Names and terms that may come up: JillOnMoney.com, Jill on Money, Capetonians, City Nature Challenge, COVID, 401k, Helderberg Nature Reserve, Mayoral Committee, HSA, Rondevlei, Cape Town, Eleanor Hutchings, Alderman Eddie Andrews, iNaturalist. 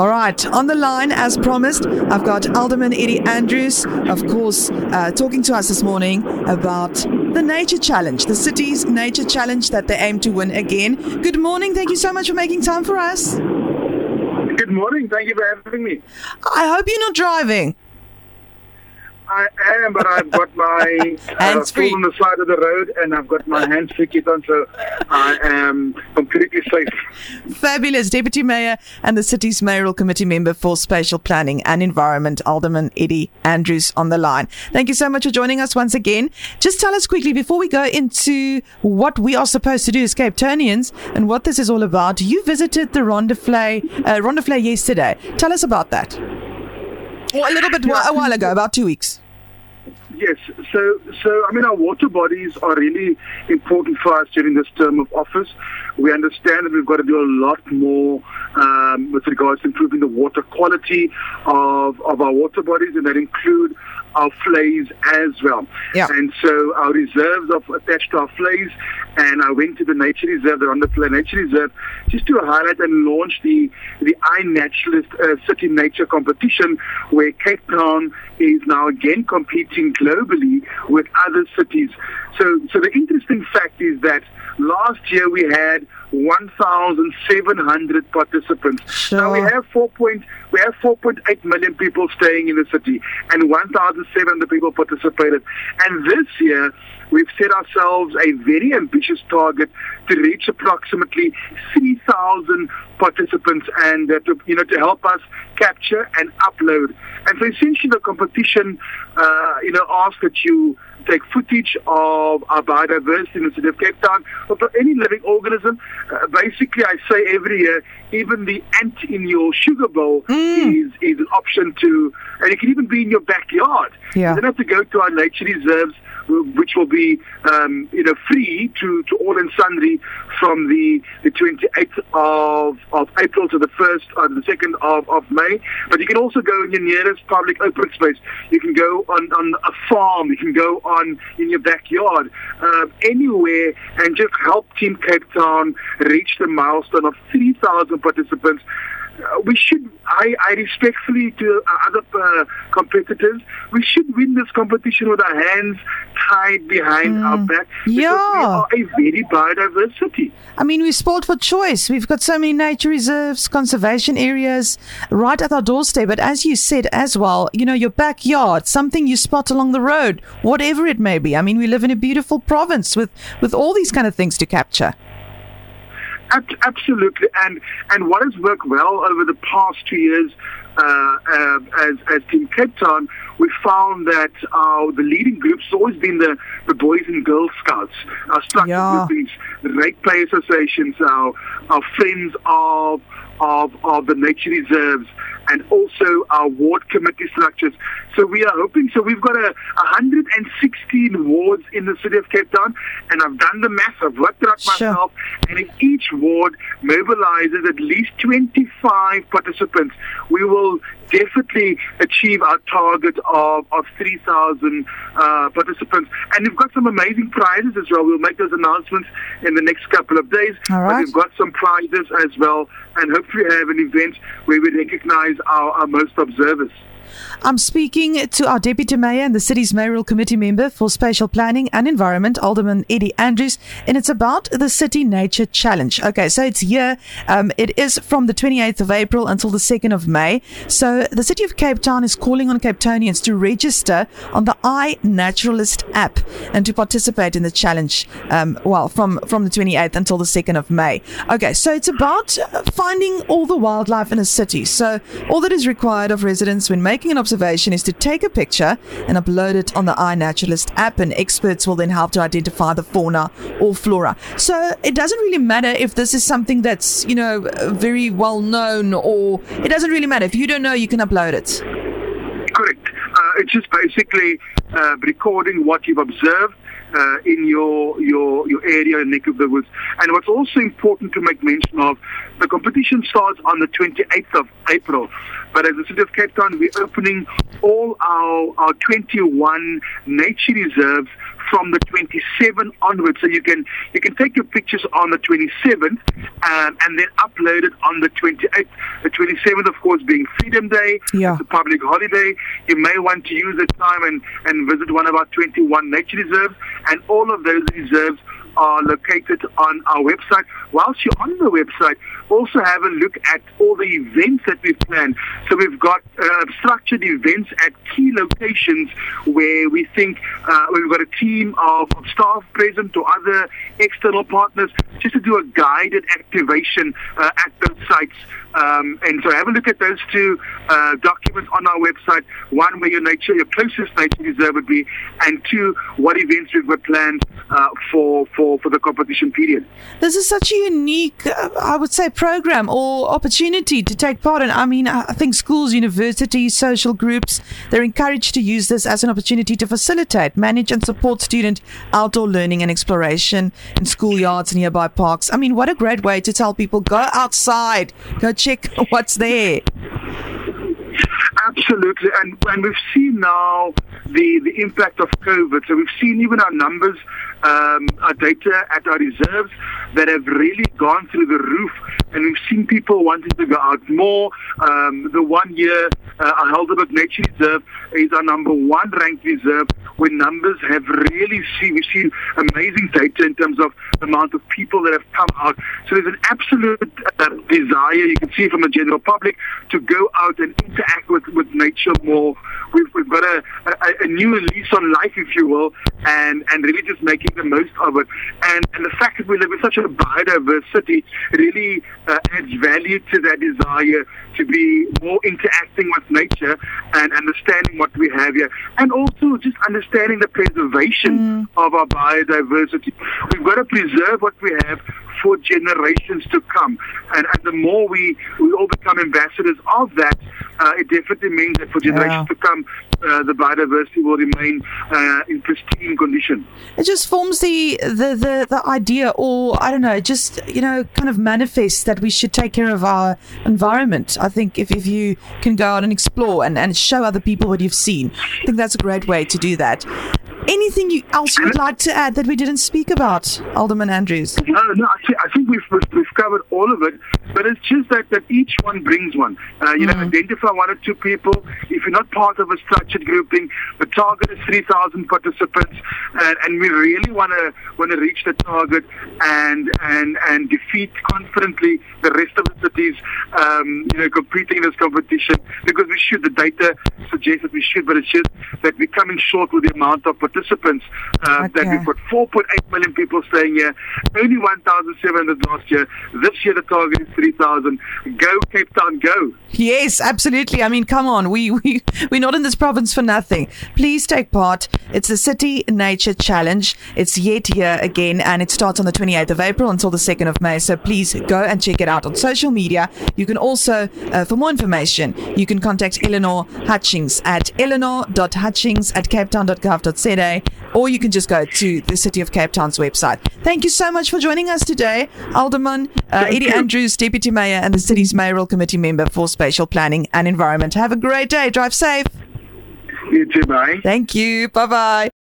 All right, on the line, as promised, I've got Alderman Eddie Andrews, of course, talking to us this morning about the Nature Challenge, the city's Nature Challenge that they aim to win again. Good morning. Thank you so much for making time for us. Good morning. Thank you for having me. I hope you're not driving. I am, but I've got my phone on the side of the road and I've got my hands-free kit on, so I am completely safe. Fabulous. Deputy Mayor and the city's mayoral committee member for spatial planning and environment, Alderman Eddie Andrews, on the line. Thank you so much for joining us once again. Just tell us quickly, before we go into what we are supposed to do as Cape Townians and what this is all about, you visited the Rondevlei yesterday. Tell us about that. Well, a little bit a while ago, about 2 weeks. Yes, so I mean, our water bodies are really important for us during this term of office. We understand that we've got to do a lot more with regards to improving the water quality of our water bodies, and that include our flays as well. Yeah. And so our reserves are attached to our flays, and I went to the nature reserve, the Rondevlei Nature Reserve, just to highlight and launch the iNaturalist City Nature competition, where Cape Town is now again competing globally with other cities. So the interesting fact is that last year we had 1,700 participants. Sure. Now we have 4.8 million people staying in the city, and 1,700 people participated. And this year we've set ourselves a very ambitious target to reach approximately 3,000 participants, and to help us capture and upload. And so essentially the competition asks that you take footage of our biodiversity in the city of Cape Town, or for any living organism. Basically, I say every year, even the ant in your sugar bowl is an option to, and it can even be in your backyard. Yeah. You don't have to go to our nature reserves, which will be free to all and sundry from the 28th of April to the 1st or the 2nd of May. But you can also go in your nearest public open space. You can go on a farm. You can go on in your backyard, anywhere, and just help Team Cape Town reach the milestone of 3,000 participants. I respectfully to other competitors, we should win this competition with our hands tied behind our back, because we are a very biodiverse city. I mean, we're spoiled for choice. We've got so many nature reserves, conservation areas right at our doorstep. But as you said as well, your backyard, something you spot along the road, whatever it may be. I mean, we live in a beautiful province with all these kind of things to capture. Absolutely, and what has worked well over the past 2 years as Team Cape Town, we found that the leading groups has always been the Boys and Girls Scouts, our structure groupings, the Rate Play Associations, our friends of the nature reserves, and also our ward committee structures. So we are hoping, so we've got 116 wards in the city of Cape Town, and I've done the math, I've worked it out myself, and in each ward mobilizes at least 25 participants. We will definitely achieve our target of 3,000 participants. And we've got some amazing prizes as well. We'll make those announcements in the next couple of days. All right. But we've got some prizes as well, and hopefully have an event where we recognize our most observers. I'm speaking to our Deputy Mayor and the city's mayoral committee member for spatial planning and environment, Alderman Eddie Andrews, and it's about the City Nature Challenge. Okay, so it's here. It is from the 28th of April until the 2nd of May. So the City of Cape Town is calling on Cape Townians to register on the iNaturalist app and to participate in the challenge, from the 28th until the 2nd of May. Okay, so it's about finding all the wildlife in a city. So all that is required of residents when making an observation is to take a picture and upload it on the iNaturalist app, and experts will then help to identify the fauna or flora. So it doesn't really matter if this is something that's, very well known, or it doesn't really matter. If you don't know, you can upload it. Correct. It's just basically recording what you've observed in your area and neck of the woods. And what's also important to make mention of, the competition starts on the 28th of April. But as the City of Cape Town, we're opening all our 21 nature reserves from the 27th onwards. So you can take your pictures on the 27th and then upload it on the 28th. The 27th, of course, being Freedom Day. Yeah. It's a public holiday. You may want to use the time and visit one of our 21 nature reserves, and all of those reserves are located on our website. Whilst you're on the website, also have a look at all the events that we've planned. So we've got structured events at key locations where we think we've got a team of staff present or other external partners just to do a guided activation at those sites. And so have a look at those two documents on our website. One, where your closest nature reserve would be, and two, what events we've got planned for the competition period. This is such a unique, I would say, program or opportunity to take part in. I mean, I think schools, universities, social groups, they're encouraged to use this as an opportunity to facilitate, manage and support student outdoor learning and exploration in schoolyards, nearby parks. I mean, what a great way to tell people, go outside, go check what's there. Absolutely, and we've seen now the impact of COVID. So we've seen even our numbers, our data at our reserves that have really gone through the roof, and we've seen people wanting to go out more. The one year, our Helderberg Nature Reserve is our number one ranked reserve, where numbers have really seen, we've seen amazing data in terms of the amount of people that have come out. So there's an absolute desire, you can see from the general public, to go out and interact with nature more. We've got a new lease on life, if you will, and really just making the most of it. And the fact that we live in such a biodiverse city really adds value to that desire to be more interacting with nature and understanding what we have here. And also just understanding the preservation of our biodiversity. We've got to preserve what we have for generations to come. And the more we all become ambassadors of that, it definitely means that for generations to come, the biodiversity will remain in pristine condition. It just forms the idea, or I don't know, just, kind of manifests that we should take care of our environment. I think if you can go out and explore and show other people what you've seen, I think that's a great way to do that. Anything else you would like to add that we didn't speak about, Alderman Andrews? No, I think we've covered all of it, but it's just that each one brings one. Identify one or two people. If you're not part of a structured grouping, the target is 3,000 participants, and we really want to reach the target and defeat confidently the rest of the cities, competing in this competition, because we should. The data suggests that we should, but it's just that we're coming short with the amount of participants that we've got. 4.8 million people staying here, only 1,700 last year. This year the target is 3,000. Go Cape Town, go! Yes, absolutely. I mean, come on, we're not in this province for nothing. Please take part. It's the City Nature Challenge. It's yet here again, and it starts on the 28th of April until the 2nd of May. So please go and check it out on social media. You can also, for more information, you can contact Eleanor Hutchings at eleanor.hutchings@capetown.gov.za, or you can just go to the City of Cape Town's website. Thank you so much for joining us today, Alderman Eddie Andrews, Deputy Mayor and the City's Mayoral Committee Member for Spatial Planning and Environment. Have a great day. Drive safe. You too, bye. Thank you. Bye-bye.